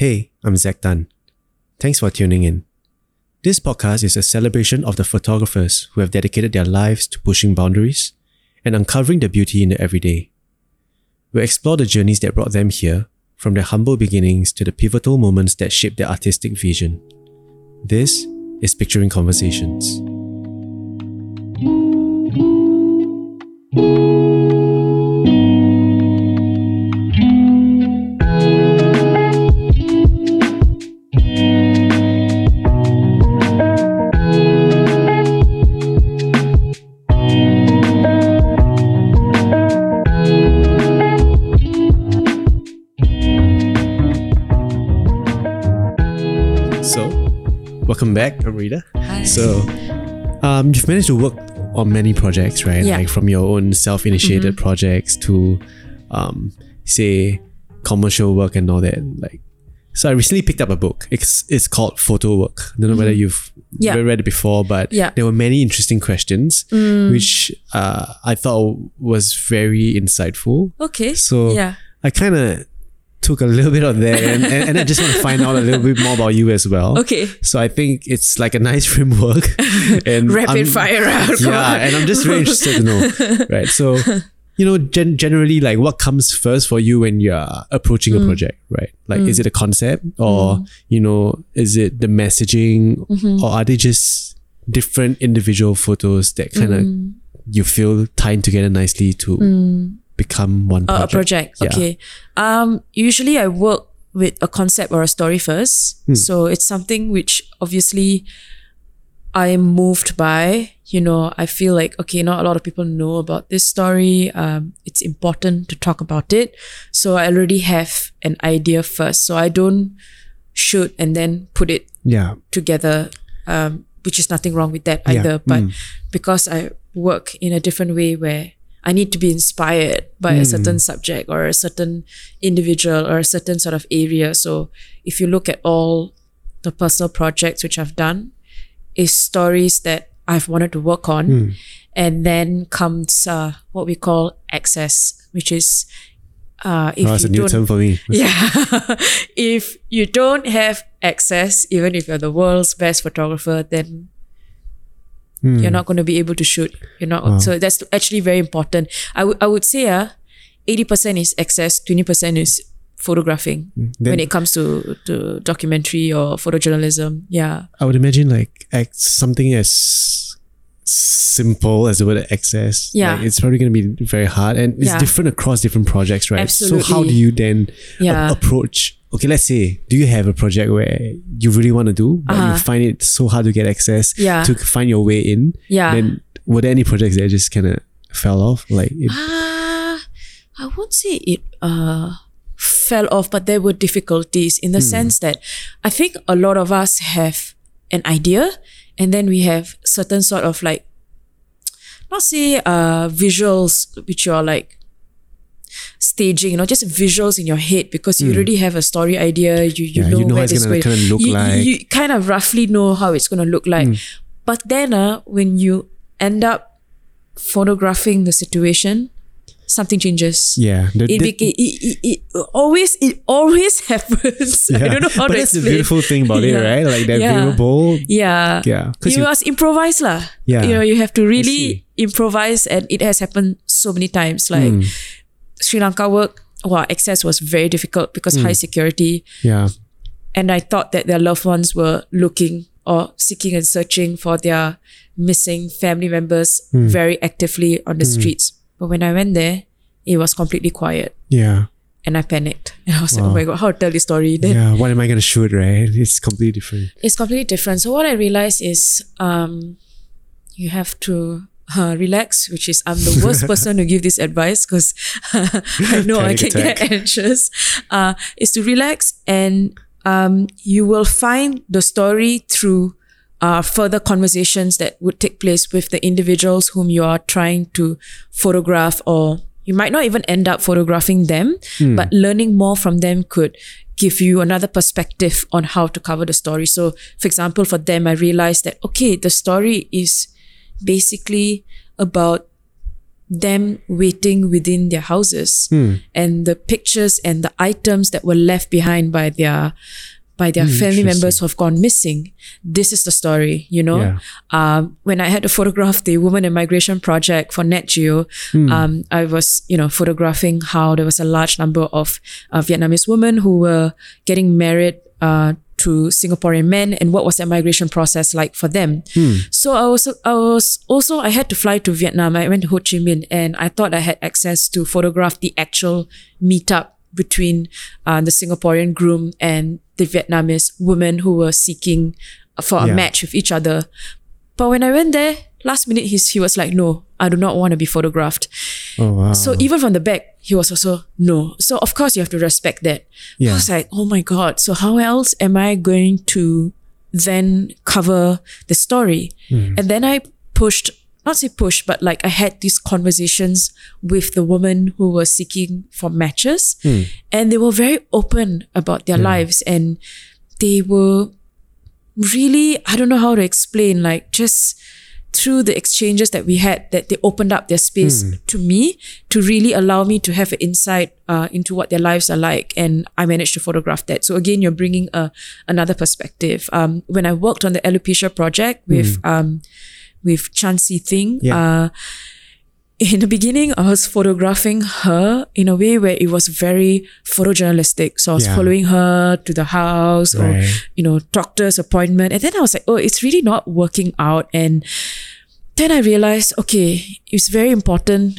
Hey, I'm Zach Tan. Thanks for tuning in. This podcast is a celebration of the photographers who have dedicated their lives to pushing boundaries and uncovering the beauty in the everyday. We'll explore the journeys that brought them here, from their humble beginnings to the pivotal moments that shaped their artistic vision. This is Picturing Conversations. Welcome back, Amrita. Hi. So, you've managed to work on many projects, right? Yeah. Like from your own self-initiated projects to, say, commercial work and all that. Like, so I recently picked up a book. It's called Photo Work. I don't know whether you've read it before, but there were many interesting questions, which I thought was very insightful. Okay. So I kind of took a little bit of that and I just want to find out a little bit more about you as well. Okay. So I think it's like a nice framework. And Rapid fire out. Yeah, and I'm just very interested to know. Right. So, you know, generally like what comes first for you when you're approaching a project, right? Like is it a concept or, you know, is it the messaging or are they just different individual photos that kind of you feel tied together nicely to become one project? Okay. Usually I work with a concept or a story first. So it's something which obviously I am moved by. You know, I feel like, okay, not a lot of people know about this story. It's important to talk about it. So I already have an idea first. So I don't shoot and then put it together, which is nothing wrong with that either. But because I work in a different way where I need to be inspired by a certain subject or a certain individual or a certain sort of area. So if you look at all the personal projects which I've done, is stories that I've wanted to work on. And then comes what we call access, which is if that's a new term for me. If you don't have access, even if you're the world's best photographer, then you're not going to be able to shoot. You're not. So that's actually very important. I would say 80% is access, 20% is photographing when it comes to documentary or photojournalism. Yeah. I would imagine like something as simple as the word access. Yeah. Like it's probably going to be very hard and it's different across different projects, right? Absolutely. So how do you then approach? Okay, let's say, do you have a project where you really want to do, but you find it so hard to get access to find your way in? Yeah. Then were there any projects that just kind of fell off? Like, I won't say it fell off, but there were difficulties in the sense that I think a lot of us have an idea and then we have certain sort of like, not say visuals, which are like, staging, you know, just visuals in your head because you already have a story idea. You know where it's going to look like. You kind of roughly know how it's going to look like. But then when you end up photographing the situation, something changes. Yeah. It always happens. Yeah. I don't know how to explain. But that's the beautiful thing about it, right? Like that variable. Yeah. Yeah. You must improvise lah. Yeah. You know, you have to really improvise and it has happened so many times. Like, Sri Lanka work, access was very difficult because high security. Yeah. And I thought that their loved ones were looking or seeking and searching for their missing family members very actively on the streets. But when I went there, it was completely quiet. Yeah. And I panicked. And I was like, oh my God, how to tell this story? Then, what am I going to shoot, right? It's completely different. So what I realized is you have to relax, which is I'm the worst person to give this advice because I know I can get anxious, is to relax and you will find the story through further conversations that would take place with the individuals whom you are trying to photograph, or you might not even end up photographing them, but learning more from them could give you another perspective on how to cover the story. So for example, for them, I realized that, okay, the story is basically about them waiting within their houses, and the pictures and the items that were left behind by their family members who have gone missing. This is the story, you know. Yeah. When I had to photograph the Women in Migration Project for NetGeo, I was, you know, photographing how there was a large number of Vietnamese women who were getting married to Singaporean men, and what was that migration process like for them. So I had to fly to Vietnam. I went to Ho Chi Minh, and I thought I had access to photograph the actual meetup between the Singaporean groom and the Vietnamese women who were seeking for a match with each other. But when I went there, last minute, he was like, no, I do not want to be photographed. Oh, wow. So even from the back, he was also, no. So of course, you have to respect that. Yeah. I was like, oh my God. So how else am I going to then cover the story? And then I I had these conversations with the women who were seeking for matches. And they were very open about their lives. And they were really, I don't know how to explain, like just through the exchanges that we had, that they opened up their space to me to really allow me to have an insight into what their lives are like. And I managed to photograph that. So again, you're bringing another perspective. When I worked on the alopecia project with Chancy Thing, in the beginning, I was photographing her in a way where it was very photojournalistic. So I was following her to the house or, you know, doctor's appointment. And then I was like, oh, it's really not working out. And then I realized, okay, it's very important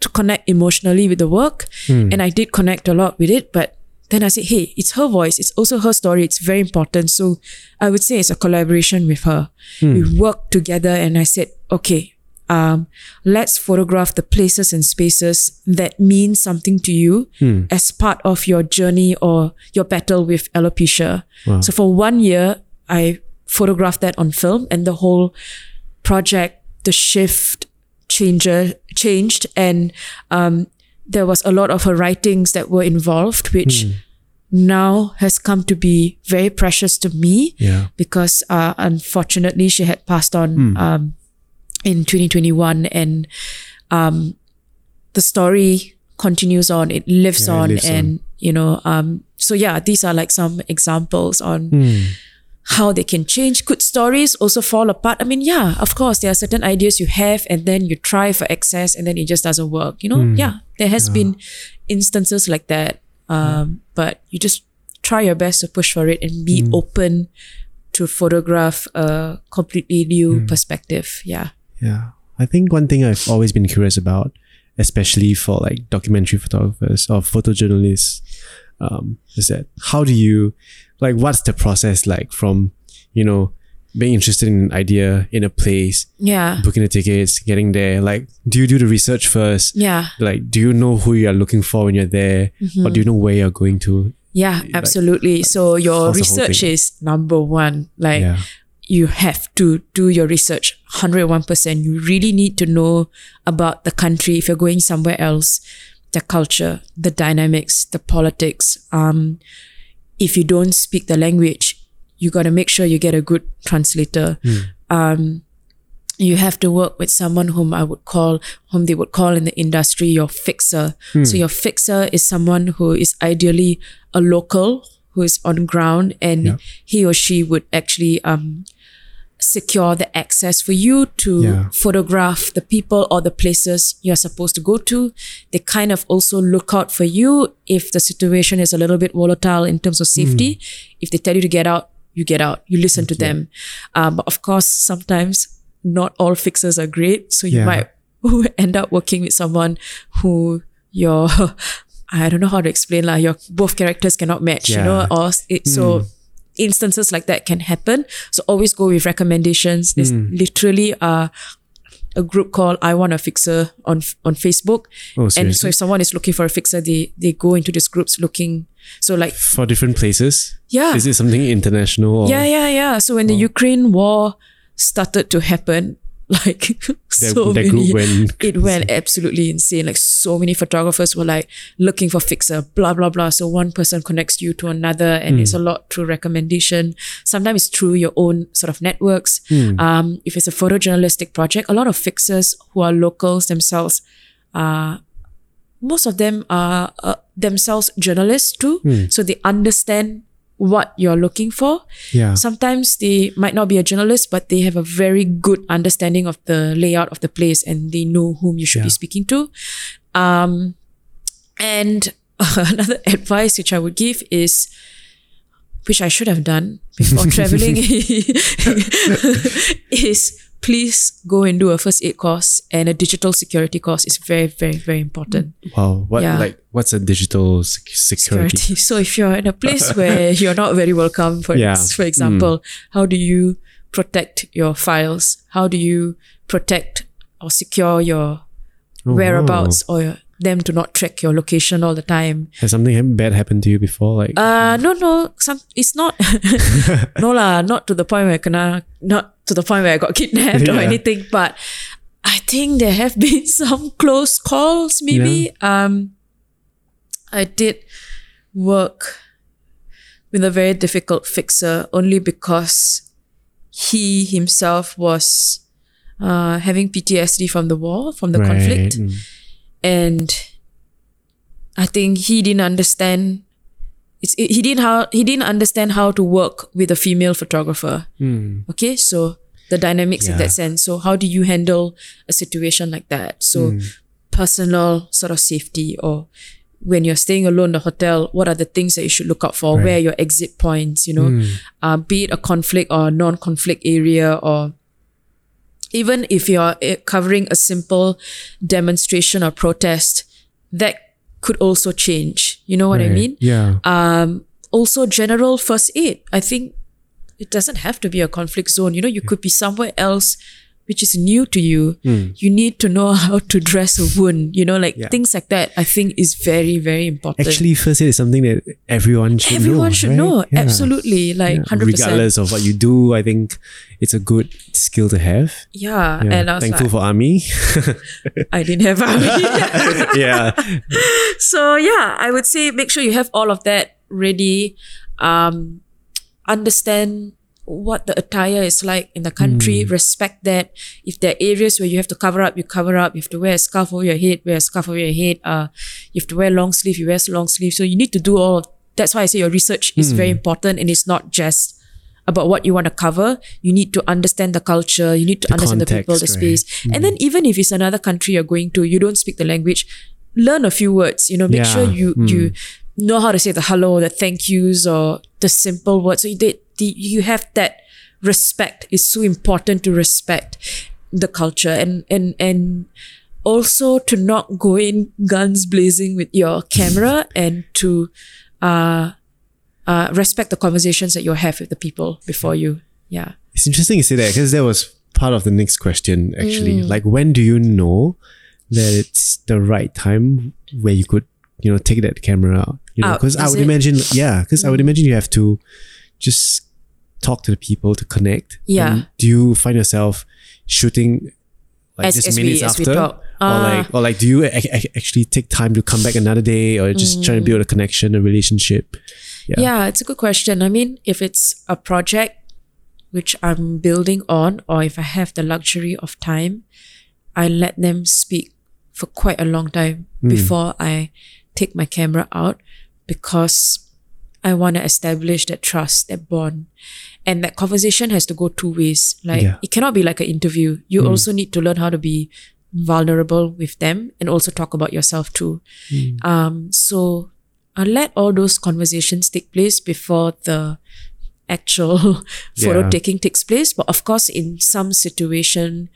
to connect emotionally with the work. And I did connect a lot with it. But then I said, hey, it's her voice. It's also her story. It's very important. So I would say it's a collaboration with her. We worked together, and I said, okay, let's photograph the places and spaces that mean something to you as part of your journey or your battle with alopecia. Wow. So for 1 year, I photographed that on film, and the whole project, the shift changed, and there was a lot of her writings that were involved, which now has come to be very precious to me because unfortunately she had passed on in 2021, and the story continues on. It lives on, you know, so yeah, these are like some examples on how they can change. Could stories also fall apart? I mean, yeah, of course, there are certain ideas you have, and then you try for access, and then it just doesn't work. You know, there has been instances like that, but you just try your best to push for it and be open to photograph a completely new perspective. Yeah. Yeah. I think one thing I've always been curious about, especially for like documentary photographers or photojournalists, is that how do you, like, what's the process like from, you know, being interested in an idea in a place, booking the tickets, getting there? Like, do you do the research first? Yeah. Like, do you know who you are looking for when you're there? Or do you know where you're going to? Yeah, absolutely. Like, so your research is number one. Like, you have to do your research 101%. You really need to know about the country. If you're going somewhere else, the culture, the dynamics, the politics. If you don't speak the language, you got to make sure you get a good translator. You have to work with someone whom they would call in the industry your fixer. So your fixer is someone who is ideally a local, who is on ground, and he or she would actually secure the access for you to photograph the people or the places you're supposed to go to. They kind of also look out for you if the situation is a little bit volatile in terms of safety. If they tell you to get out, you get out. You listen to them. But of course, sometimes not all fixers are great. So you might end up working with someone who you're, I don't know how to explain, like your both characters cannot match, you know, or so instances like that can happen. So always go with recommendations. There's literally a group called I Want a Fixer on Facebook. Oh, and so if someone is looking for a fixer, they go into these groups looking. So like for different places? Yeah. Is it something international? Or, so when the Ukraine war started to happen, Like that group it went absolutely insane. Like so many photographers were like looking for fixer, blah blah blah. So one person connects you to another, and it's a lot through recommendation. Sometimes it's through your own sort of networks. If it's a photojournalistic project, a lot of fixers who are locals themselves, most of them are themselves journalists too. So they understand what you're looking for. Yeah. Sometimes they might not be a journalist, but they have a very good understanding of the layout of the place, and they know whom you should be speaking to. And another advice which I would give is, which I should have done before traveling, is please go and do a first aid course and a digital security course. It's very, very, very important. Wow. What's a digital security? So if you're in a place where you're not very welcome, for example, how do you protect your files? How do you protect or secure your whereabouts or them to not track your location all the time? Has something bad happened to you before? Like it's not not to the point where I got kidnapped or anything, but I think there have been some close calls maybe. I did work with a very difficult fixer only because he himself was having PTSD from the war, from the conflict. And I think he didn't understand how to work with a female photographer. Okay, so the dynamics in that sense. So how do you handle a situation like that? So personal sort of safety, or when you're staying alone in the hotel, what are the things that you should look out for? Where are your exit points? Be it a conflict or a non-conflict area, or even if you're covering a simple demonstration or protest, that could also change. You know what I mean? Yeah. Also, general first aid. I think it doesn't have to be a conflict zone. You know, you could be somewhere else which is new to you. You need to know how to dress a wound. You know, things like that, I think is very, very important. Actually, first aid is something that everyone should know. Yeah. Absolutely. 100%. Regardless of what you do, I think it's a good skill to have. Yeah. And I was thankful for army. I didn't have army. So I would say make sure you have all of that ready. Understand what the attire is like in the country, respect that. If there are areas where you have to cover up, you cover up. You have to wear a scarf over your head, wear a scarf over your head. You have to wear long sleeve, you wear long sleeve. So you need to do all of, that's why I say your research is very important, and it's not just about what you want to cover. You need to understand the culture, you need to understand the people, the space. And then even if it's another country you're going to, you don't speak the language, learn a few words, make sure you know how to say the hello, the thank yous, or the simple words. So you have that respect. It's so important to respect the culture, and also to not go in guns blazing with your camera, and to respect the conversations that you have with the people before you. Yeah. It's interesting you say that, because that was part of the next question actually. When do you know that it's the right time where you could take that camera out? Because I would imagine you have to just talk to the people to connect. Yeah. And do you find yourself shooting or do you actually take time to come back another day, or just trying to build a connection, a relationship? Yeah, it's a good question. I mean, if it's a project which I'm building on, or if I have the luxury of time, I let them speak for quite a long time before I take my camera out, because I want to establish that trust, that bond. And that conversation has to go two ways. It cannot be like an interview. You also need to learn how to be vulnerable with them, and also talk about yourself too. So I let all those conversations take place before the actual photo taking takes place. But of course, in some situation,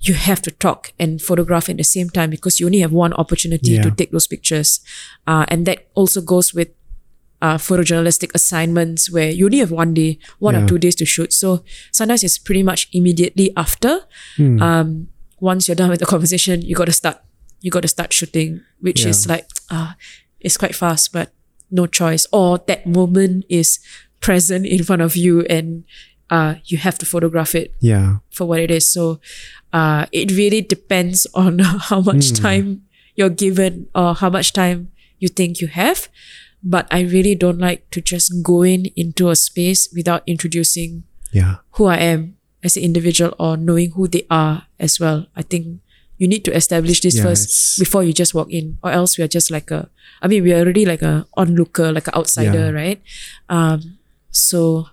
you have to talk and photograph at the same time, because you only have one opportunity to take those pictures. And that also goes with photojournalistic assignments, where you only have one or 2 days to shoot. So sometimes it's pretty much immediately after. Once you're done with the conversation, you got to start shooting, which is it's quite fast, but no choice. Or that moment is present in front of you, and you have to photograph it for what it is. So it really depends on how much time you're given or how much time you think you have. But I really don't like to just go into a space without introducing who I am as an individual or knowing who they are as well. I think you need to establish this first before you just walk in, or else we are just like we're already like an onlooker, like an outsider, right? So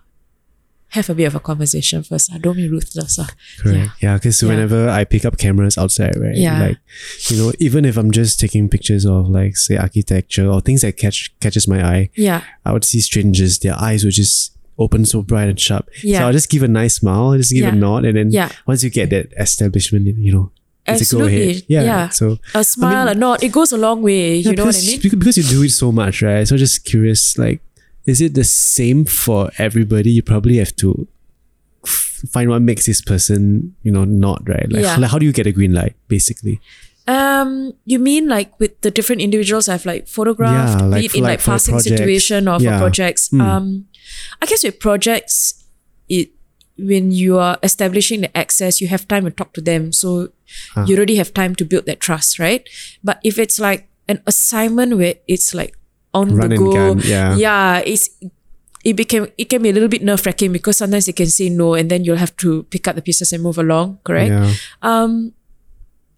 have a bit of a conversation first. Don't be ruthless. Correct. Yeah, because whenever I pick up cameras outside, right? Yeah. Like, you know, even if I'm just taking pictures of like, say, architecture or things that catches my eye, I would see strangers, their eyes would just open so bright and sharp. Yeah. So I'll just give a nice smile, I'll just give a nod, and then once you get that establishment, you know, absolutely. Yeah. So a smile, a nod, it goes a long way. You know what I mean? Because you do it so much, right? So just curious, like, is it the same for everybody? You probably have to find what makes this person, you know, nod, right? Like, like, how do you get a green light, basically? You mean like with the different individuals I've like photographed, like, be it in like passing situation or for projects. I guess with projects, when you are establishing the access, you have time to talk to them. So you already have time to build that trust, right? But if it's like an assignment where it's like on the go, it can be a little bit nerve-wracking because sometimes they can say no and then you'll have to pick up the pieces and move along, correct? Yeah.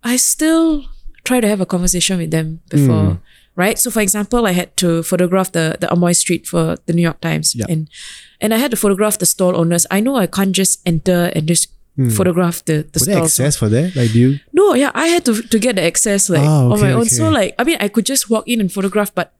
I still try to have a conversation with them before, right? So for example, I had to photograph the Amoy Street for the New York Times and I had to photograph the stall owners. I know I can't just enter and just photograph the stall. Was there access for that? Like, No, I had to get the access on my own. Okay. So like, I mean, I could just walk in and photograph, but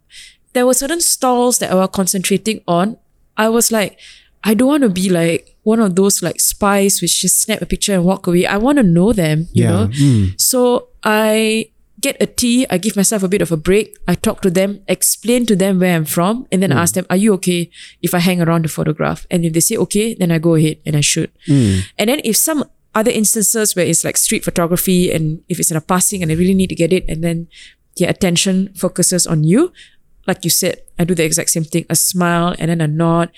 there were certain stalls that I was concentrating on. I was like, I don't want to be like one of those like spies which just snap a picture and walk away. I want to know them, you know? So I get a tea, I give myself a bit of a break, I talk to them, explain to them where I'm from, and then I ask them, are you okay if I hang around to photograph? And if they say okay, then I go ahead and I shoot. And then if some other instances where it's like street photography and if it's in a passing and I really need to get it and then their attention focuses on you, like you said, I do the exact same thing, a smile and then a nod.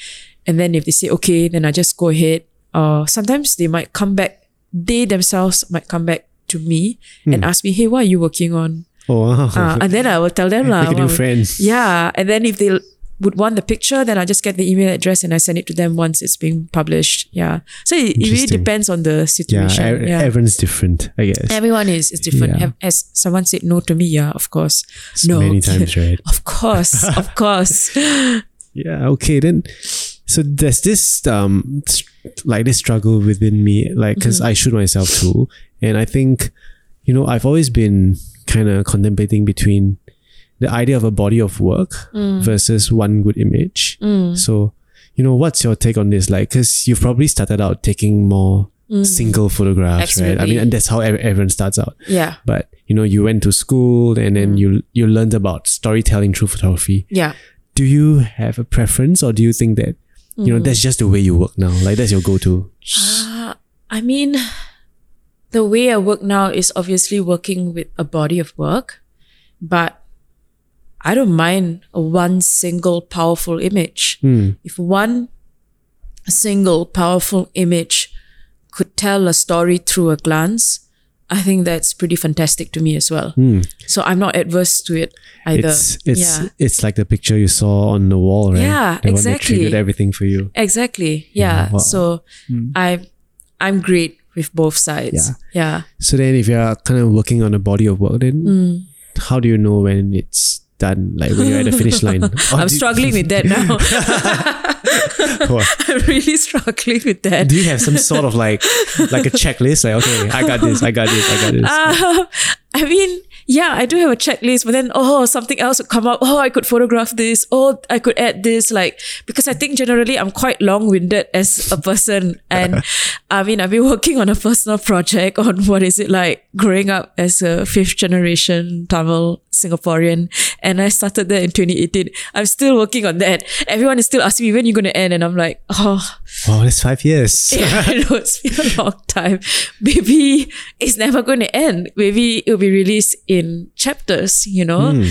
And then if they say, okay, then I just go ahead. Sometimes they might come back, they themselves might come back to me and ask me, hey, what are you working on? Oh, wow. And then I will tell them. Like a new friend. Yeah. And then if they would want the picture, then I just get the email address and I send it to them once it's being published. Yeah. So it really depends on the situation. Yeah, everyone's different, I guess. Everyone is different. Yeah. As someone said no to me, of course. So many times, right? Of course. Yeah. Okay. Then, so there's this, this struggle within me, like, cause I shoot myself too. And I think, you know, I've always been kind of contemplating between the idea of a body of work versus one good image. So, you know, what's your take on this? Like, because you've probably started out taking more single photographs, absolutely, right? I mean, and that's how everyone starts out. Yeah. But, you know, you went to school and then you learned about storytelling through photography. Yeah. Do you have a preference or do you think that, you know, that's just the way you work now? Like, that's your go-to? I mean, the way I work now is obviously working with a body of work, but I don't mind one single powerful image. If one single powerful image could tell a story through a glance, I think that's pretty fantastic to me as well. So I'm not adverse to it either. It's like the picture you saw on the wall, right? Yeah, the exactly. One that triggered everything for you. Exactly. Yeah. Wow. So I'm great with both sides. Yeah. So then, if you're kind of working on a body of work, then how do you know when it's done, like when you're at the finish line? I'm struggling with that now. I'm really struggling with that. Do you have some sort of like a checklist? Like, okay, I got this. I mean, yeah, I do have a checklist, but then, something else would come up. Oh, I could photograph this. Oh, I could add this. Like, because I think generally I'm quite long-winded as a person. And I mean, I've been working on a personal project on what is it like growing up as a 5th generation Tamil Singaporean. And I started that in 2018. I'm still working on that. Everyone is still asking me, when are you going to end? And I'm like, Wow, that's 5 years. Yeah, I know, it's been a long time. Maybe it's never going to end. Maybe it'll be released in chapters, you know.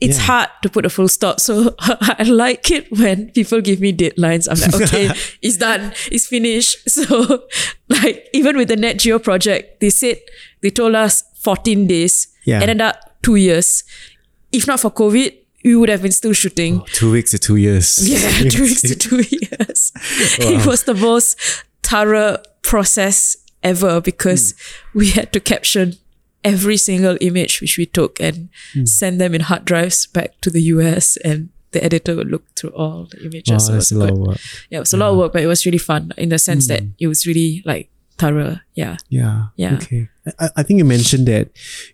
it's hard to put a full stop. So I like it when people give me deadlines. I'm like, okay, it's done. It's finished. So like even with the NetGeo project, they told us 14 days, ended up 2 years. If not for COVID, we would have been still shooting. 2 weeks to 2 years. Yeah, 2 weeks to 2 years. Wow. It was the most thorough process ever because we had to caption every single image which we took and send them in hard drives back to the US, and the editor would look through all the images. Wow, that's a lot of work. Yeah, it was a lot of work, but it was really fun in the sense that it was really like thorough. Yeah. Okay. I think you mentioned that,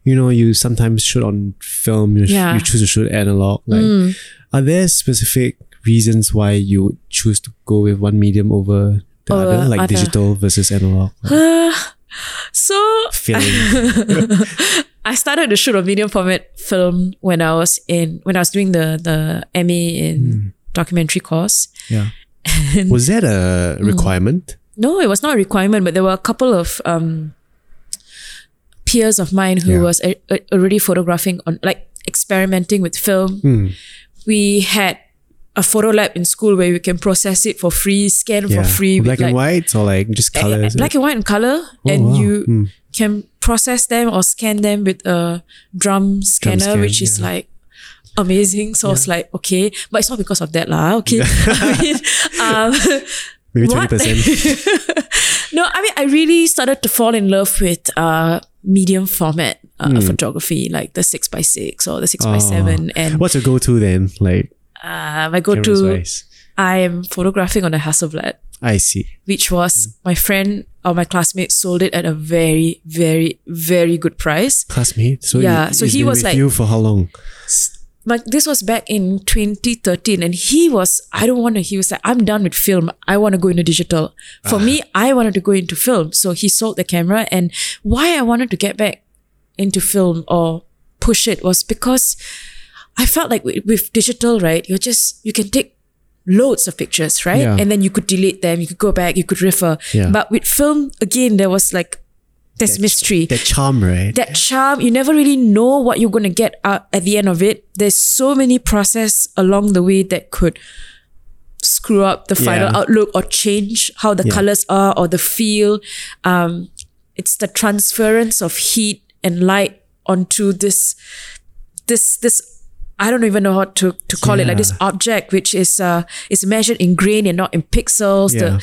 you know, you sometimes shoot on film, you choose to shoot analog. Like, are there specific reasons why you would choose to go with one medium over the other, like digital versus analog? I started to shoot a medium format film when I was doing the MA in documentary course. Yeah. And was that a requirement? No, it was not a requirement, but there were a couple of peers of mine who was already photographing on, like, experimenting with film. We had a photo lab in school where we can process it for free, scan for free. Black and white or like just colors? Black and white and color. Oh, and you can process them or scan them with a drum scanner, which is like amazing. So it's like, okay, but it's not because of that lah. Okay. I mean, maybe 20%. No, I mean, I really started to fall in love with medium format photography, like the 6x6 or the 6x7. And what's your go-to then? Like, my go-to, I am photographing on a Hasselblad. I see. Which was my friend or my classmate sold it at a very, very, very good price. Classmate? So yeah. So he was like, you for how long? Like, this was back in 2013, and he was like, I'm done with film. I want to go into digital. For me, I wanted to go into film. So he sold the camera, and why I wanted to get back into film or push it was because I felt like with digital, right, you can take loads of pictures, right? Yeah. And then you could delete them, you could go back, you could refer. Yeah. But with film, again, there was like, there's mystery. That charm, right? That charm. You never really know what you're going to get out at the end of it. There's so many processes along the way that could screw up the final outlook or change how the colors are or the feel. It's the transference of heat and light onto this I don't even know how to call it, like this object, which is measured in grain and not in pixels. Yeah.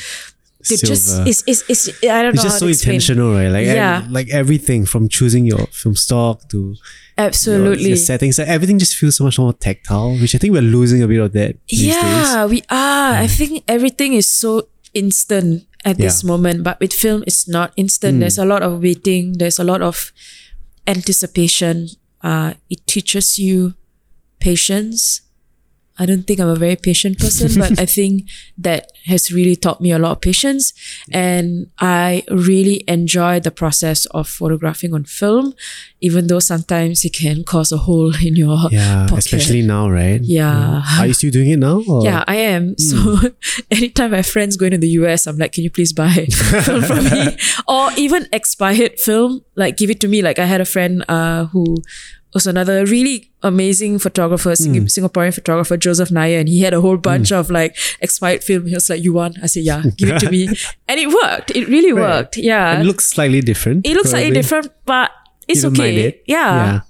They just, it's I don't know. It's just so intentional, right? Like, like everything from choosing your film stock to your settings, like everything just feels so much more tactile, which I think we're losing a bit of that these days. Yeah, we are. I think everything is so instant at this moment, but with film, it's not instant. There's a lot of waiting. There's a lot of anticipation. It teaches you patience. I don't think I'm a very patient person, but I think that has really taught me a lot of patience. And I really enjoy the process of photographing on film, even though sometimes it can cause a hole in your pocket. Especially now, right? Yeah. Are you still doing it now? Or? Yeah, I am. So anytime my friends go into the US, I'm like, can you please buy film from me? Or even expired film, like give it to me. Like I had a friend who was another really amazing photographer, Singaporean photographer, Joseph Naya, and he had a whole bunch of like expired film. He was like, you want? I said, yeah, give it to me. And it worked. It really worked. Yeah. And it looks slightly different. It looks slightly different, but it's okay. Yeah.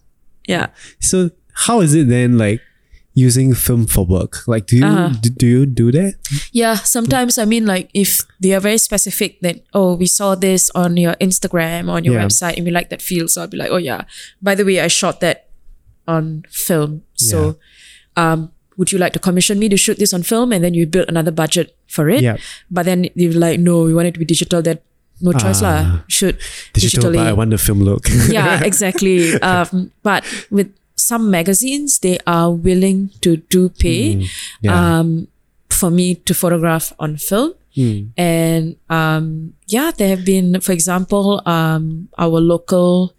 So how is it then like using film for work? Like do you do that? Yeah, sometimes. I mean, like if they are very specific that, oh, we saw this on your Instagram, on your website, and we like that feel. So I'll be like, oh yeah, by the way, I shot that on film. So would you like to commission me to shoot this on film? And then you build another budget for it. Yeah. But then they're like, no, we want it to be digital. That no choice lah. Shoot digitally. But I want the film look. Yeah, exactly. But with some magazines, they are willing to pay for me to photograph on film. And there have been, for example, our local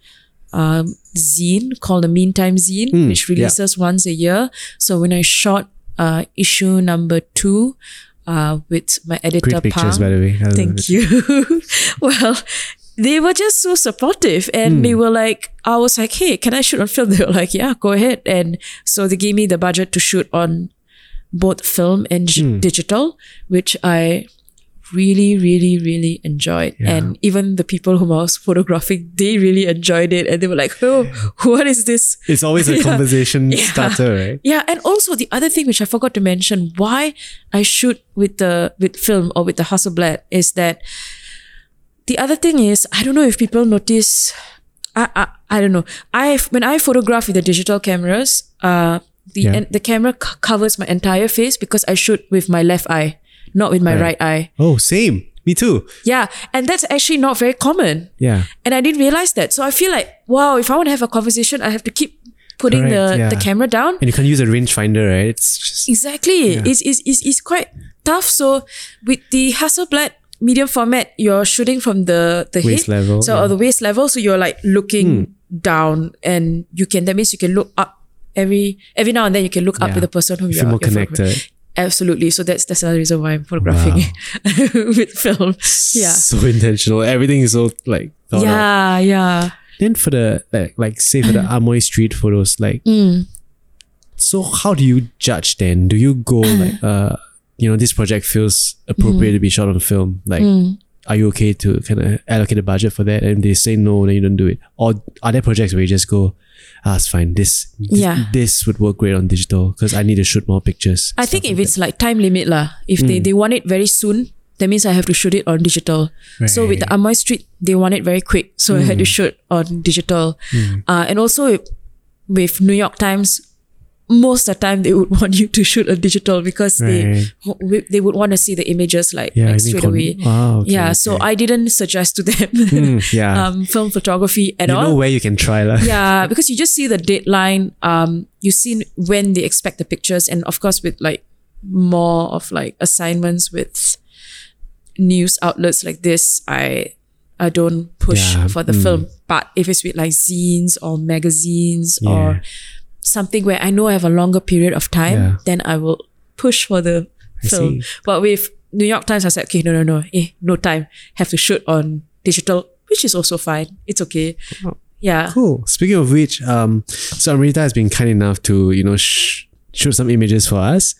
zine called the Meantime Zine, which releases once a year. So when I shot issue number 2 with my editor, Pam, by the way. Thank you. Well, they were just so supportive, and they were like, I was like, hey, can I shoot on film? They were like, yeah, go ahead. And so they gave me the budget to shoot on both film and digital, which I really, really, really enjoyed. Yeah. And even the people whom I was photographing, they really enjoyed it. And they were like, oh, what is this? It's always a conversation starter, right? Yeah. And also the other thing, which I forgot to mention, why I shoot with film or with the Hasselblad is that the other thing is, I don't know if people notice, I don't know. When I photograph with the digital cameras, the camera covers my entire face because I shoot with my left eye, not with my right eye. Oh, same. Me too. Yeah. And that's actually not very common. Yeah. And I didn't realize that. So I feel like, wow, if I want to have a conversation, I have to keep putting the camera down. And you can't use a rangefinder, right? It's just, exactly. Yeah. It's quite tough. So with the Hasselblad medium format, you're shooting from the waist head level, or the waist level. So you're like looking down, and that means you can look up every now and then. You can look up with the person who you feel more connected. Absolutely. So that's another reason why I'm photographing with film. Yeah. So intentional. Everything is so thought out. Yeah. Then for the say for the Amoy street photos, so how do you judge then? Do you go this project feels appropriate to be shot on film. Are you okay to kind of allocate a budget for that? And if they say no, then you don't do it. Or are there projects where you just go, it's fine. This would work great on digital because I need to shoot more pictures. I think if it's time limit lah. If they want it very soon, that means I have to shoot it on digital. Right. So with the Amoy Street, they want it very quick. So I had to shoot on digital. And also with New York Times, most of the time they would want you to shoot on digital because they would want to see the images straight away. Wow, okay, so I didn't suggest to them film photography at all. You know where you can try that. Yeah, because you just see the deadline. You see when they expect the pictures, and of course with more of assignments with news outlets like this, I don't push for the film. But if it's with zines or magazines or something where I know I have a longer period of time, then I will push for the film. But with New York Times, I said, okay, no time. Have to shoot on digital, which is also fine. It's okay. Oh, yeah. Cool. Speaking of which, so Amrita has been kind enough to, shoot some images for us.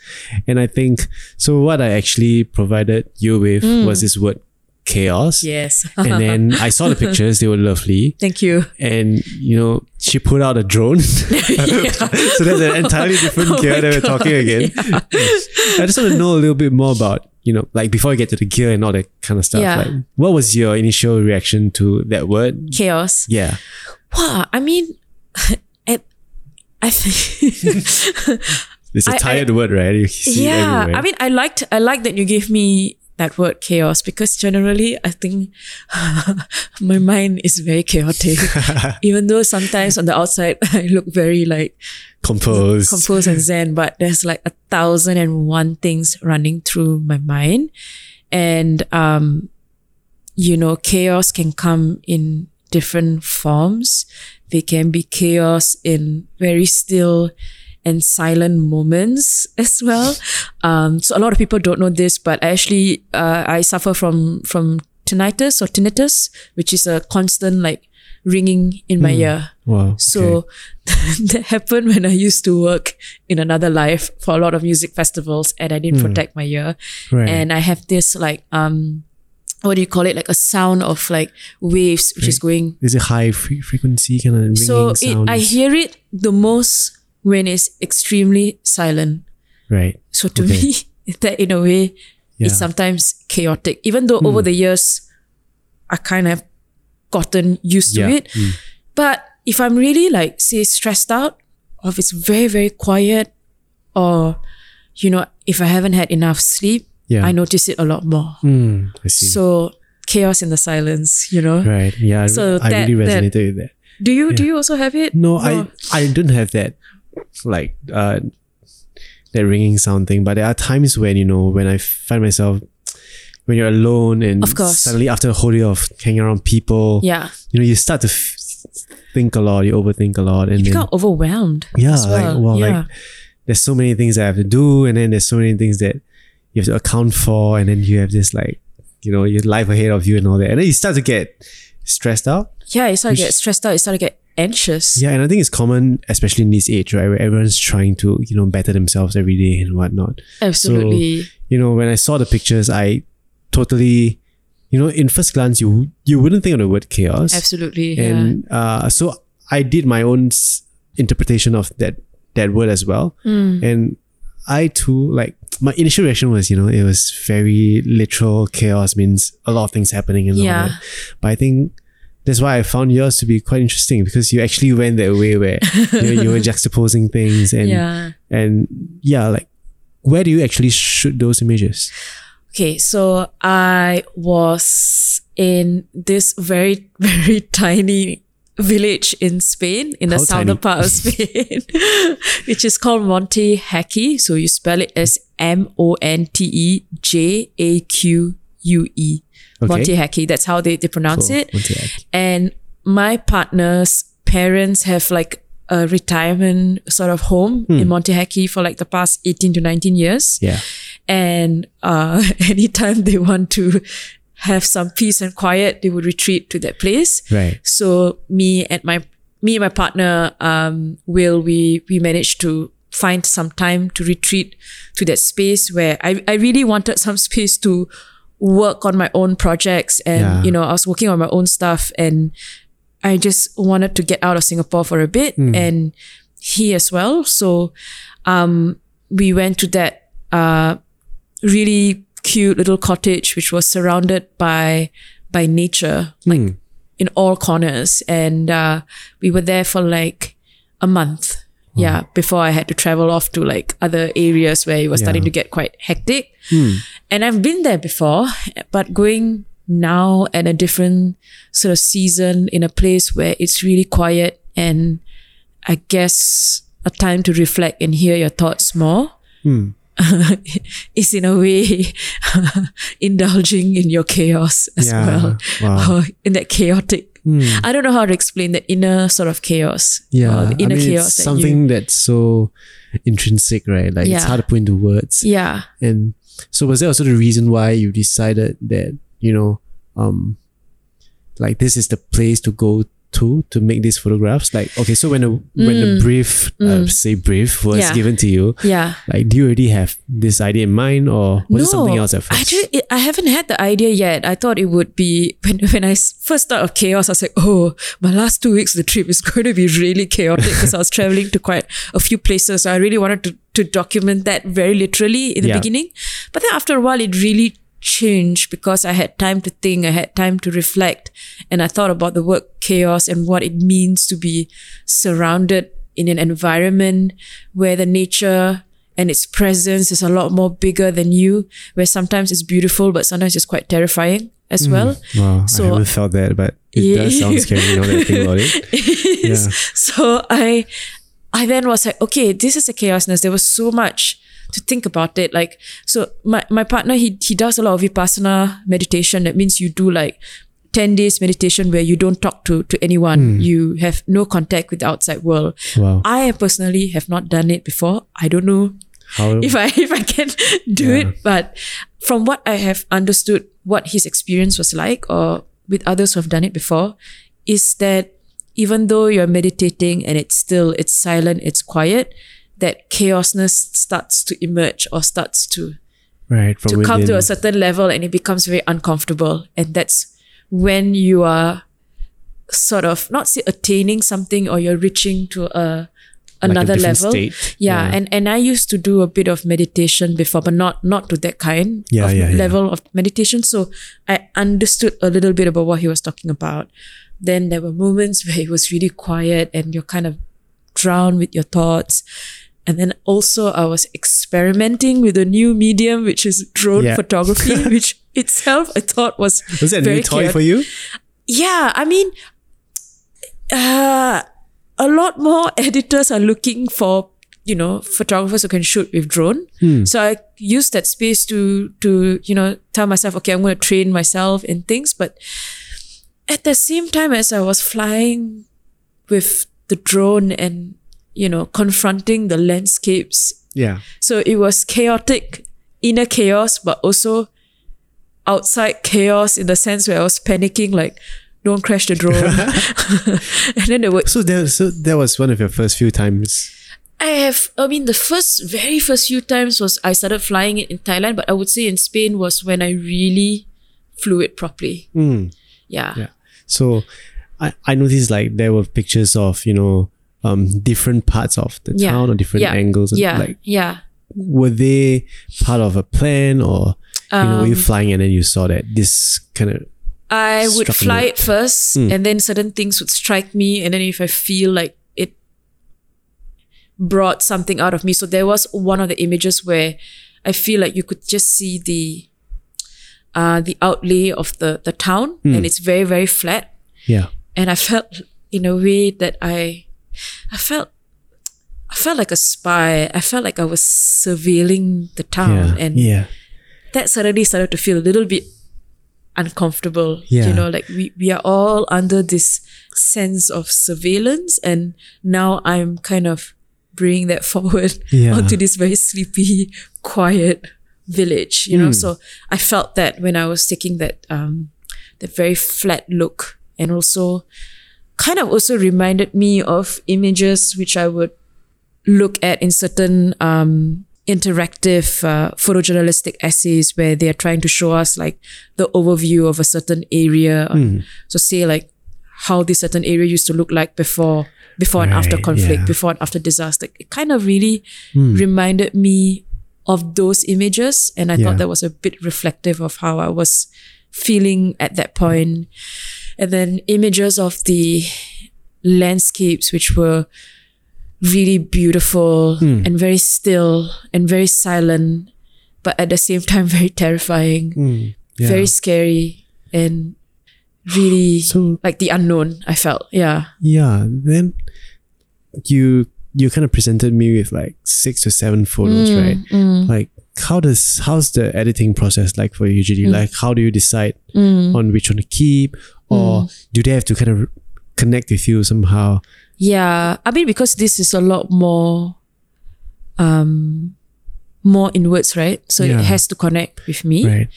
And I think, so what I actually provided you with was this word chaos. Yes. And then I saw the pictures. They were lovely. Thank you. And she put out a drone. So that's an entirely different gear that we're talking again. Yeah. I just want to know a little bit more about, before you get to the gear and all that kind of stuff, what was your initial reaction to that word? Chaos. Yeah. Wow. I mean, I think it's a tired word, right? You see it everywhere. I mean, I liked that you gave me that word chaos, because generally I think my mind is very chaotic. Even though sometimes on the outside I look very composed and zen, but there's 1,001 things running through my mind. And chaos can come in different forms. They can be chaos in very still and silent moments as well. So a lot of people don't know this, but actually I suffer from tinnitus, which is a constant ringing in my ear. Wow. So that happened when I used to work in another life for a lot of music festivals, and I didn't protect my ear. Right. And I have this what do you call it? A sound of waves, which is going. Is it high frequency kind of ringing sound? So I hear it the most when it's extremely silent. Right. So to me, that in a way, it's sometimes chaotic. Even though over the years, I kind of gotten used to it. But if I'm really stressed out, or if it's very, very quiet, or, if I haven't had enough sleep, I notice it a lot more. I see. So chaos in the silence, Right. Yeah. So I really resonated with that. Do you also have it? No, I don't have that. That ringing sound thing, but there are times when when I find myself, when you're alone, and of course suddenly after a whole day of hanging around people, you start to think a lot, you overthink a lot, and you become overwhelmed. There's so many things that I have to do, and then there's so many things that you have to account for, and then you have this your life ahead of you and all that, and then you start to get stressed out. Yeah, you start to get stressed out. You start to get anxious. Yeah, and I think it's common, especially in this age, right, where everyone's trying to, you know, better themselves every day and whatnot. Absolutely. So, you know, when I saw the pictures, I totally, you know, in first glance, you wouldn't think of the word chaos. Absolutely. And so I did my own interpretation of that word as well. Mm. And I too, like, my initial reaction was, you know, it was very literal. Chaos means a lot of things happening and all that. But I think that's why I found yours to be quite interesting, because you actually went that way where you were juxtaposing things and like, where do you actually shoot those images? Okay, so I was in this very, very tiny village in Spain, in the southern part of Spain, which is called Montejaque. So you spell it as Montejaque. Okay. Montejaque. That's how they pronounce it. Montejaque. And my partner's parents have like a retirement sort of home in Montejaque for like the past 18 to 19 years. Yeah. And anytime they want to have some peace and quiet, they would retreat to that place. Right. So me and my partner, we managed to find some time to retreat to that space where I really wanted some space to work on my own projects and, you know, I was working on my own stuff and I just wanted to get out of Singapore for a bit and he as well. So, we went to that, really cute little cottage, which was surrounded by nature, like in all corners. And, we were there for like a month. Wow. Yeah. Before I had to travel off to like other areas where it was starting to get quite hectic. And I've been there before, but going now at a different sort of season in a place where it's really quiet and I guess a time to reflect and hear your thoughts more. Is in a way indulging in your chaos as well. Wow. In that chaotic. I don't know how to explain that inner sort of chaos. Yeah. The inner chaos. It's something that's so intrinsic, right? Like it's hard to put into words. Yeah. And so was that also the reason why you decided that, you know, like this is the place to go to make these photographs? Like, okay, so when the brief, was given to you, like, do you already have this idea in mind, or was it something else at first? Actually, I haven't had the idea yet. I thought it would be, when I first thought of chaos, I was like, oh, my last 2 weeks of the trip is going to be really chaotic because I was traveling to quite a few places. So I really wanted to document that very literally in the beginning. But then after a while, it really change because I had time to think, I had time to reflect, and I thought about the word chaos and what it means to be surrounded in an environment where the nature and its presence is a lot more bigger than you, where sometimes it's beautiful, but sometimes it's quite terrifying as well. Wow, so, I haven't felt that, but it does sound scary now that I think about it. It is. Yeah. So I then was like, okay, this is a chaosness. There was so much to think about it. Like, so my partner, he does a lot of Vipassana meditation. That means you do like 10 days meditation where you don't talk to anyone. You have no contact with the outside world. Wow. I personally have not done it before. I don't know if I can do it, but from what I have understood, what his experience was like, or with others who have done it before, is that even though you're meditating and it's silent, it's quiet, that chaosness starts to emerge or starts to come to a certain level and it becomes very uncomfortable. And that's when you are sort of, not say attaining something, or you're reaching to another like a level. State. Yeah. And I used to do a bit of meditation before, but not to that kind level of meditation. So I understood a little bit about what he was talking about. Then there were moments where it was really quiet and you're kind of drown with your thoughts. And then also I was experimenting with a new medium, which is drone photography, which itself I thought was that a new toy for you? Yeah, I mean, a lot more editors are looking for, you know, photographers who can shoot with drone. So I used that space to, you know, tell myself, okay, I'm going to train myself in things. But at the same time as I was flying with the drone and, you know, confronting the landscapes. Yeah. So it was chaotic, inner chaos, but also outside chaos in the sense where I was panicking, like, Don't crash the drone. And then that was one of your first few times. The very first few times was I started flying it in Thailand, but I would say in Spain was when I really flew it properly. Mm. Yeah. So I noticed like there were pictures of, different parts of the town or different angles. And were they part of a plan or, were you flying and then you saw that this kind of... I would fly it first and then certain things would strike me, and then if I feel like it brought something out of me. So there was one of the images where I feel like you could just see the outlay of the town and it's very, very flat. Yeah. And I felt in a way that I felt like a spy. I felt like I was surveilling the town that suddenly started to feel a little bit uncomfortable. Yeah. We are all under this sense of surveillance, and now I'm kind of bringing that forward onto this very sleepy, quiet village, So I felt that when I was taking that that very flat look, and also kind of also reminded me of images which I would look at in certain interactive photojournalistic essays where they are trying to show us like the overview of a certain area. So say like how this certain area used to look like before and after conflict, before and after disaster. It kind of really reminded me of those images, and I thought that was a bit reflective of how I was feeling at that point. And then images of the landscapes which were really beautiful and very still and very silent, but at the same time very terrifying, very scary, and really like the unknown, I felt. Yeah. Then you kind of presented me with like 6 or 7 photos, right? Like how's the editing process like for you usually? Like how do you decide on which one to keep, or do they have to kind of connect with you somehow? Yeah, because this is a lot more more inwards, right? So it has to connect with me. Right.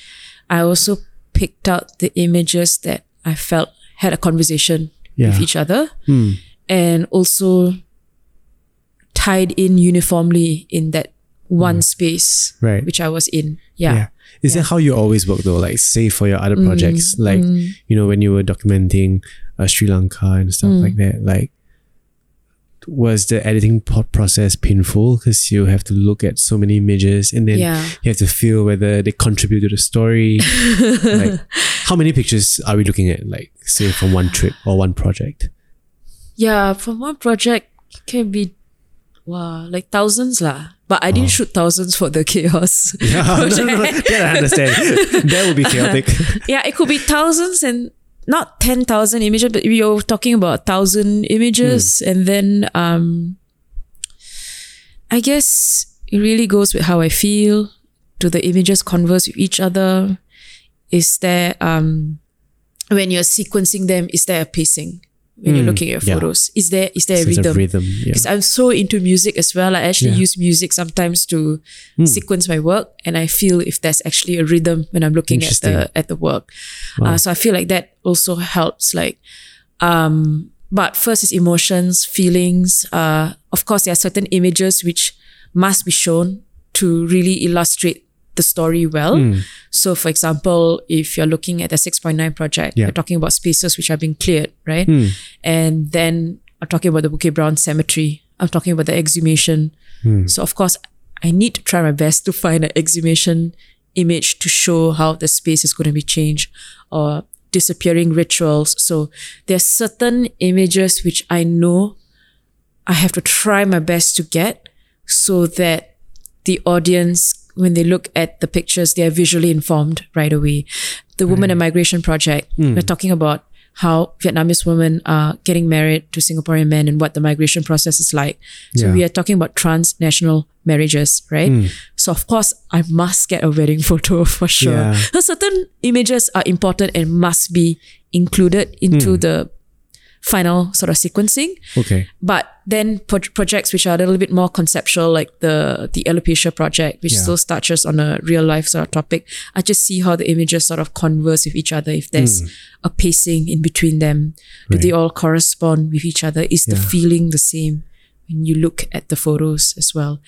I also picked out the images that I felt had a conversation with each other and also tied in uniformly in that one space which I was in. Yeah. Is that how you always work though? Like say for your other projects, like, when you were documenting Sri Lanka and stuff like that, like, was the editing process painful because you have to look at so many images and then you have to feel whether they contribute to the story? Like, how many pictures are we looking at, like say from one trip or one project? Yeah, from one project it can be like thousands lah. But I didn't shoot thousands for the chaos. Yeah, I understand. That would be chaotic. Yeah, it could be thousands and not 10,000 images, but we were talking about 1,000 images. And then I guess it really goes with how I feel. Do the images converse with each other? Is there, when you're sequencing them, is there a pacing? When you're looking at your photos, is there a rhythm? Because I'm so into music as well. I actually use music sometimes to sequence my work, and I feel if there's actually a rhythm when I'm looking at the work. Wow. So I feel like that also helps. Like, but first is emotions, feelings. Of course, there are certain images which must be shown to really illustrate the story well. So for example, if you're looking at the 6.9 project, you're talking about spaces which are being cleared, right? And then I'm talking about the Bukit Brown Cemetery. I'm talking about the exhumation. So of course, I need to try my best to find an exhumation image to show how the space is going to be changed, or disappearing rituals. So there's certain images which I know I have to try my best to get so that the audience, when they look at the pictures, they are visually informed right away. The Women in Migration Project, we're talking about how Vietnamese women are getting married to Singaporean men and what the migration process is like. So we are talking about transnational marriages, right? So of course, I must get a wedding photo for sure. So certain images are important and must be included into the final sort of sequencing. Okay. But then projects which are a little bit more conceptual, like the alopecia project, which still touches on a real life sort of topic, I just see how the images sort of converse with each other. If there's a pacing in between them, do they all correspond with each other? Is the feeling the same when you look at the photos as well?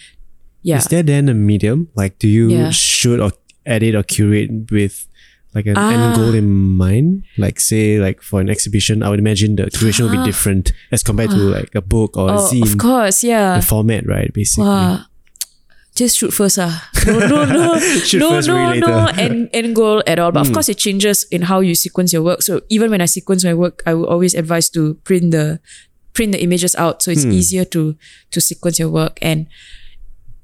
Yeah. Is there then a medium? Like, do you shoot or edit or curate with like an end goal in mind? Like, say, like for an exhibition, I would imagine the curation will be different as compared to like a book or a zine. Of course, yeah. The format, right? Basically. Just shoot first. No, end goal at all. But of course, it changes in how you sequence your work. So even when I sequence my work, I would always advise to print the images out, so it's easier to sequence your work. And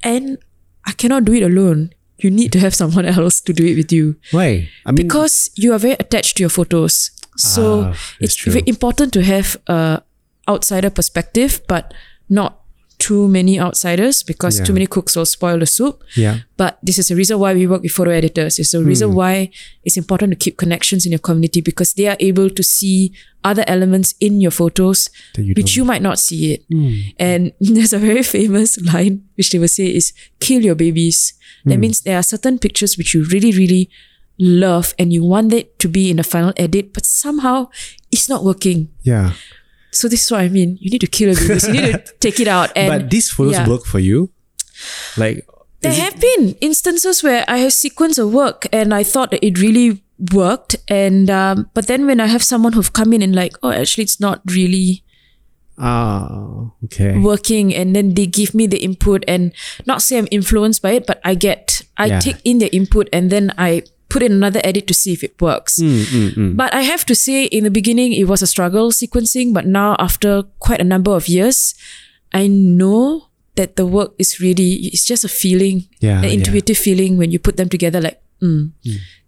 I cannot do it alone. You need to have someone else to do it with you. Why? I mean, because you are very attached to your photos. So it's very important to have an outsider perspective, but not too many outsiders, because too many cooks will spoil the soup. Yeah. But this is the reason why we work with photo editors. It's the reason why it's important to keep connections in your community, because they are able to see other elements in your photos which you might not see it. And there's a very famous line which they will say is, kill your babies. That means there are certain pictures which you really, really love and you want it to be in the final edit, but somehow it's not working. Yeah. So this is what I mean. You need to kill your babies. You need to take it out. And but these photos work for you? Like, there have been instances where I have sequenced a work and I thought that it really worked. And but then when I have someone who've come in and like, oh, actually it's not really working, and then they give me the input, and not say I'm influenced by it, but I take in the input and then I put in another edit to see if it works. But I have to say, in the beginning it was a struggle sequencing, but now after quite a number of years, I know that the work is really, it's just a feeling, an intuitive feeling when you put them together, like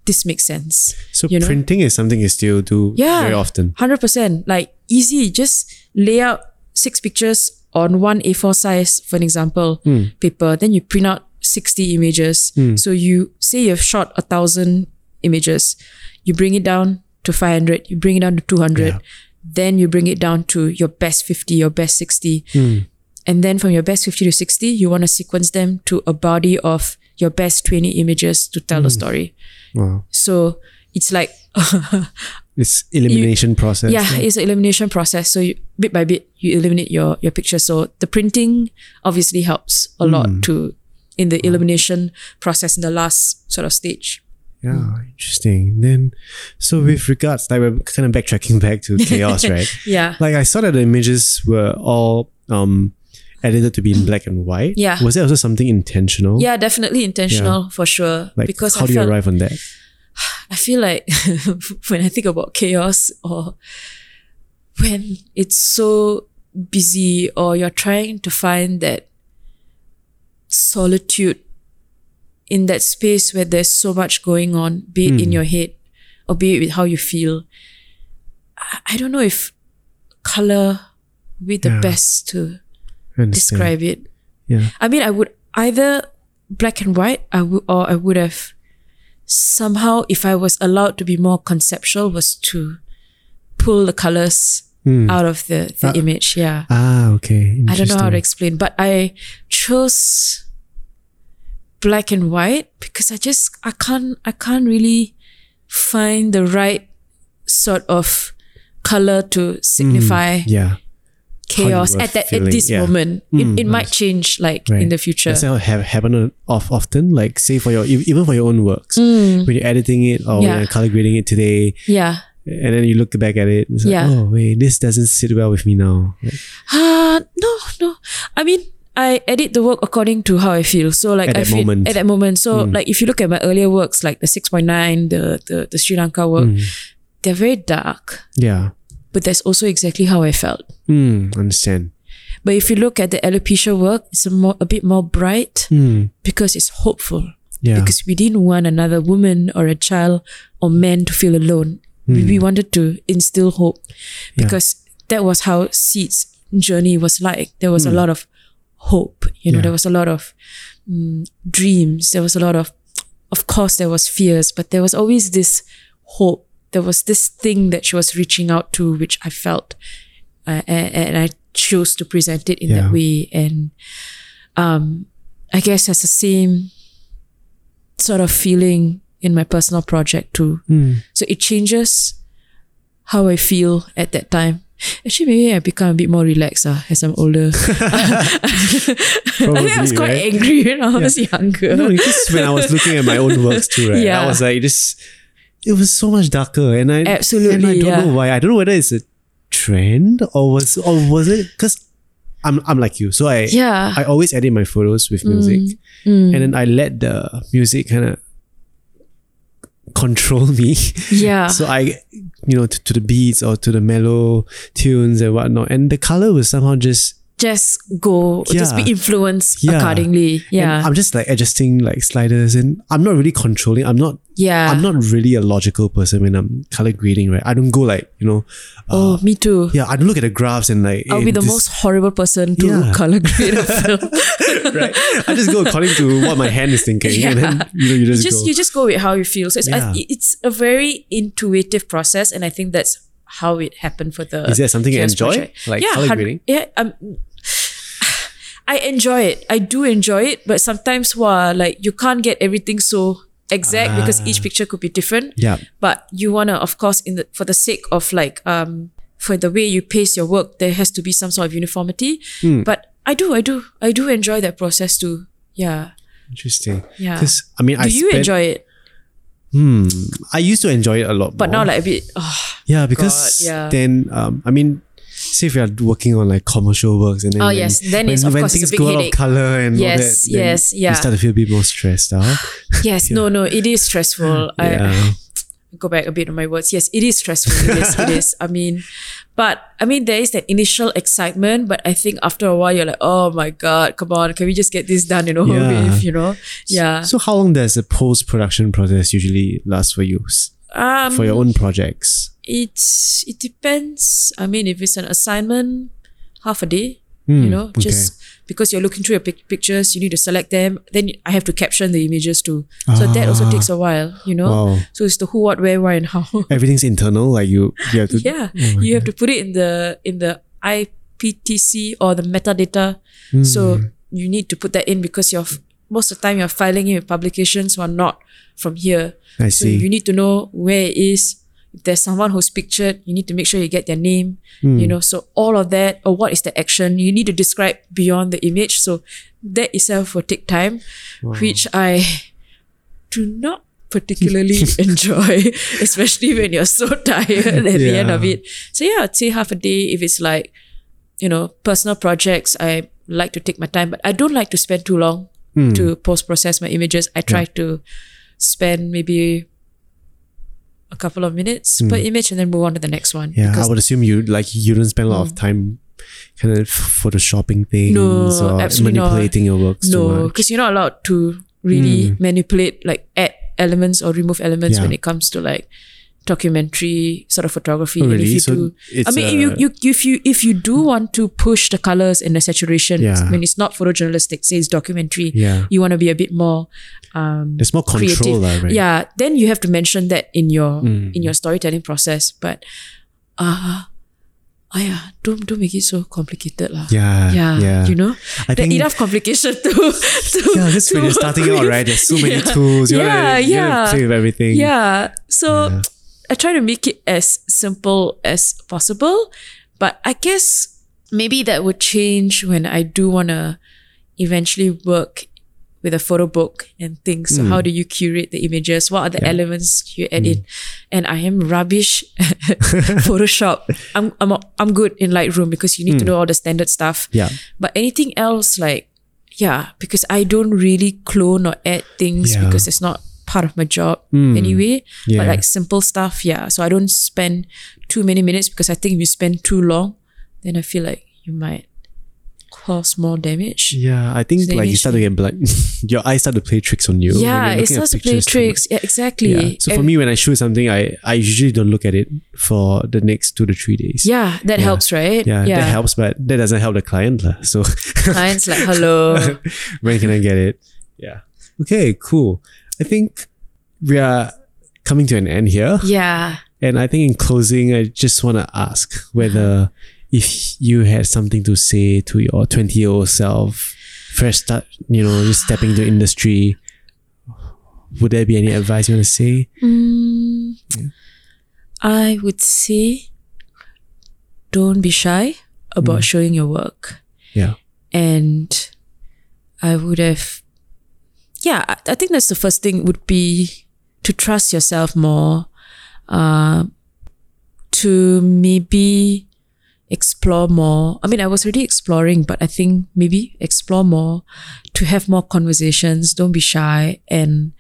this makes sense. So printing is something you still do very often? 100%. Like, easy, just lay out 6 pictures on one A4 size, for an example, paper, then you print out 60 images. So you say you've shot 1,000 images, you bring it down to 500, you bring it down to 200, then you bring it down to your best 50, your best 60. And then from your best 50 to 60, you want to sequence them to a body of your best 20 images to tell a story. Wow. So it's like this elimination process. Yeah, it's an elimination process. So you, bit by bit, you eliminate your picture. So the printing obviously helps a lot to in the elimination process in the last sort of stage. Yeah, interesting. Then, so with regards, like, we're kind of backtracking back to chaos, right? Yeah. Like, I saw that the images were all edited to be in black and white. Yeah. Was that also something intentional? Yeah, definitely intentional, for sure. Like, because how do you arrive on that? I feel like when I think about chaos, or when it's so busy, or you're trying to find that solitude in that space where there's so much going on, be it in your head or be it with how you feel, I don't know if color would be the best to describe it. Yeah. I mean, I would either black and white, or I would have somehow, if I was allowed to be more conceptual, was to pull the colors out of the image. Yeah. Ah, okay. I don't know how to explain, but I chose black and white because I can't really find the right sort of color to signify chaos at this moment. It might change, like, in the future. Does that happen often? Like, say for your, even for your own works, when you're editing it, or when you're color grading it today, and then you look back at it, it's like, oh wait, this doesn't sit well with me now. Like, no. I mean, I edit the work according to how I feel. So, like, at that moment. So, like, if you look at my earlier works, like the 6.9, the Sri Lanka work, they're very dark. Yeah. But that's also exactly how I felt. Understand. But if you look at the alopecia work, it's a bit more bright because it's hopeful. Yeah. Because we didn't want another woman or a child or man to feel alone. We wanted to instill hope, because that was how Seed's journey was like. There was a lot of hope. There was a lot of dreams. There was a lot of course, there was fears, but there was always this hope. There was this thing that she was reaching out to, which I felt and I chose to present it in that way. And I guess has the same sort of feeling in my personal project too. So it changes how I feel at that time. Actually, maybe I become a bit more relaxed as I'm older. Probably, I think I was quite angry when I was younger. No, just when I was looking at my own works too, right? I was like, it was so much darker, and I absolutely, and I don't know why. I don't know whether it's a trend or was it because I'm like you, so I always edit my photos with music, and then I let the music kind of control me. So I, to the beats or to the mellow tunes and whatnot, and the color was somehow just go, just be influenced accordingly. And I'm just like adjusting like sliders, and I'm not really controlling. I'm not really a logical person when I'm color grading, right? I don't go like, oh, me too. Yeah, I don't look at the graphs and like... I'll be the most horrible person to color grade a film. Right? I just go according to what my hand is thinking. And then you just go. You just go with how you feel. So it's a very intuitive process, and I think that's how it happened for the... Is there something you enjoy? Project. Like color grading? I enjoy it. I do enjoy it, but sometimes you can't get everything so exact because each picture could be different. Yeah. But you wanna, of course, for the sake of for the way you pace your work, there has to be some sort of uniformity. But I do enjoy that process too. Yeah. Interesting. Yeah. Do you enjoy it? I used to enjoy it a lot, but more. Now like a bit. Then say if you are working on like commercial works, and then when things go out of color and all that, you start to feel a bit more stressed out. It is stressful. I go back a bit on my words. Yes, it is stressful. It is. But there is that initial excitement, but I think after a while you're like, oh my god, come on, can we just get this done? So how long does the post-production process usually last for you? For your own projects? It depends. If it's an assignment, half a day, just because you're looking through your pictures, you need to select them. Then I have to caption the images too. So that also takes a while, Wow. So it's the who, what, where, why, and how. Everything's internal, like you have to... have to put it in the IPTC or the metadata. So you need to put that in because most of the time you're filing in with publications who are not from here. I see. So you need to know where it is. If there's someone who's pictured, you need to make sure you get their name, So all of that, or what is the action, you need to describe beyond the image. So that itself will take time, which I do not particularly enjoy, especially when you're so tired at the end of it. So I'd say half a day. If it's like, personal projects, I like to take my time, but I don't like to spend too long to post-process my images. I try to spend maybe a couple of minutes per image and then move on to the next one. Yeah, I would assume you don't spend a lot of time kind of photoshopping things or manipulating your works too much. No, because you're not allowed to really manipulate, like add elements or remove elements when it comes to like documentary sort of photography. Oh, really? And if you if you do want to push the colors and the saturation, when it's not photojournalistic, say it's documentary, you want to be a bit more there's more control, right? Yeah, then you have to mention that in your storytelling process. But don't make it so complicated lah. I think enough complication to when you're starting out, right? There's so many tools. You gotta play with everything. I try to make it as simple as possible, but I guess maybe that would change when I do want to eventually work with a photo book and things. So how do you curate the images? What are the elements you add in? And I am rubbish at Photoshop. I'm good in Lightroom because you need to know all the standard stuff. Yeah. But anything else, because I don't really clone or add things because it's not part of my job anyway. Yeah. But like simple stuff, so I don't spend too many minutes because I think if you spend too long, then I feel like you might cause more damage. Yeah, I think you start to get blood. Your eyes start to play tricks on you. Yeah, it starts to play tricks. Yeah, exactly. Yeah. So for me, when I shoot something, I usually don't look at it for the next 2 to 3 days. Yeah, that helps, right? Yeah, that helps, but that doesn't help the client lah. So client's like, hello, when can I get it? Yeah. Okay, cool. I think we are coming to an end here. Yeah. And I think in closing, I just want to ask whether if you had something to say to your 20-year-old self, fresh start, you know, just stepping into industry, would there be any advice you want to say? Yeah. I would say don't be shy about showing your work. Yeah. And I would have, I think that's the first thing would be to trust yourself more, to maybe explore more. I mean, I was already exploring, but I think maybe explore more, to have more conversations. Don't be shy, and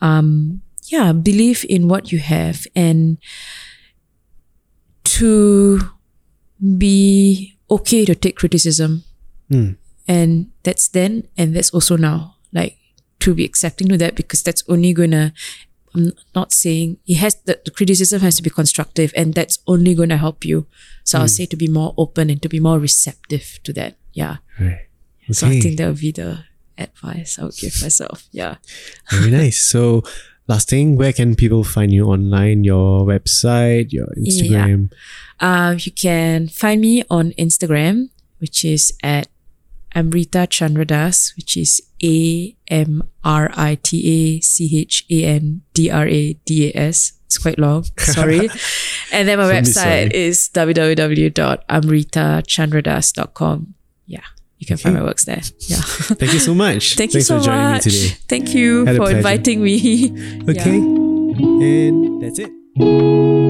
believe in what you have, and to be okay to take criticism. And that's then, and that's also now. Like, to be accepting to that, because that's only gonna, I'm not saying it has, the criticism has to be constructive, and that's only gonna help you. So I'll say to be more open and to be more receptive to that. Yeah. Right. Okay. So I think that would be the advice I would give myself. Yeah. Very nice. So last thing, where can people find you online? Your website, your Instagram? Yeah. You can find me on Instagram, which is at Amrita Chandradas, which is AMRITA CHANDRADAS. It's quite long. Sorry. And then my website is www.amritachandradas.com. Yeah. You can find my works there. Yeah. Thank you so much. Thanks for joining me today. Thank you for inviting me. Okay. Yeah. And that's it.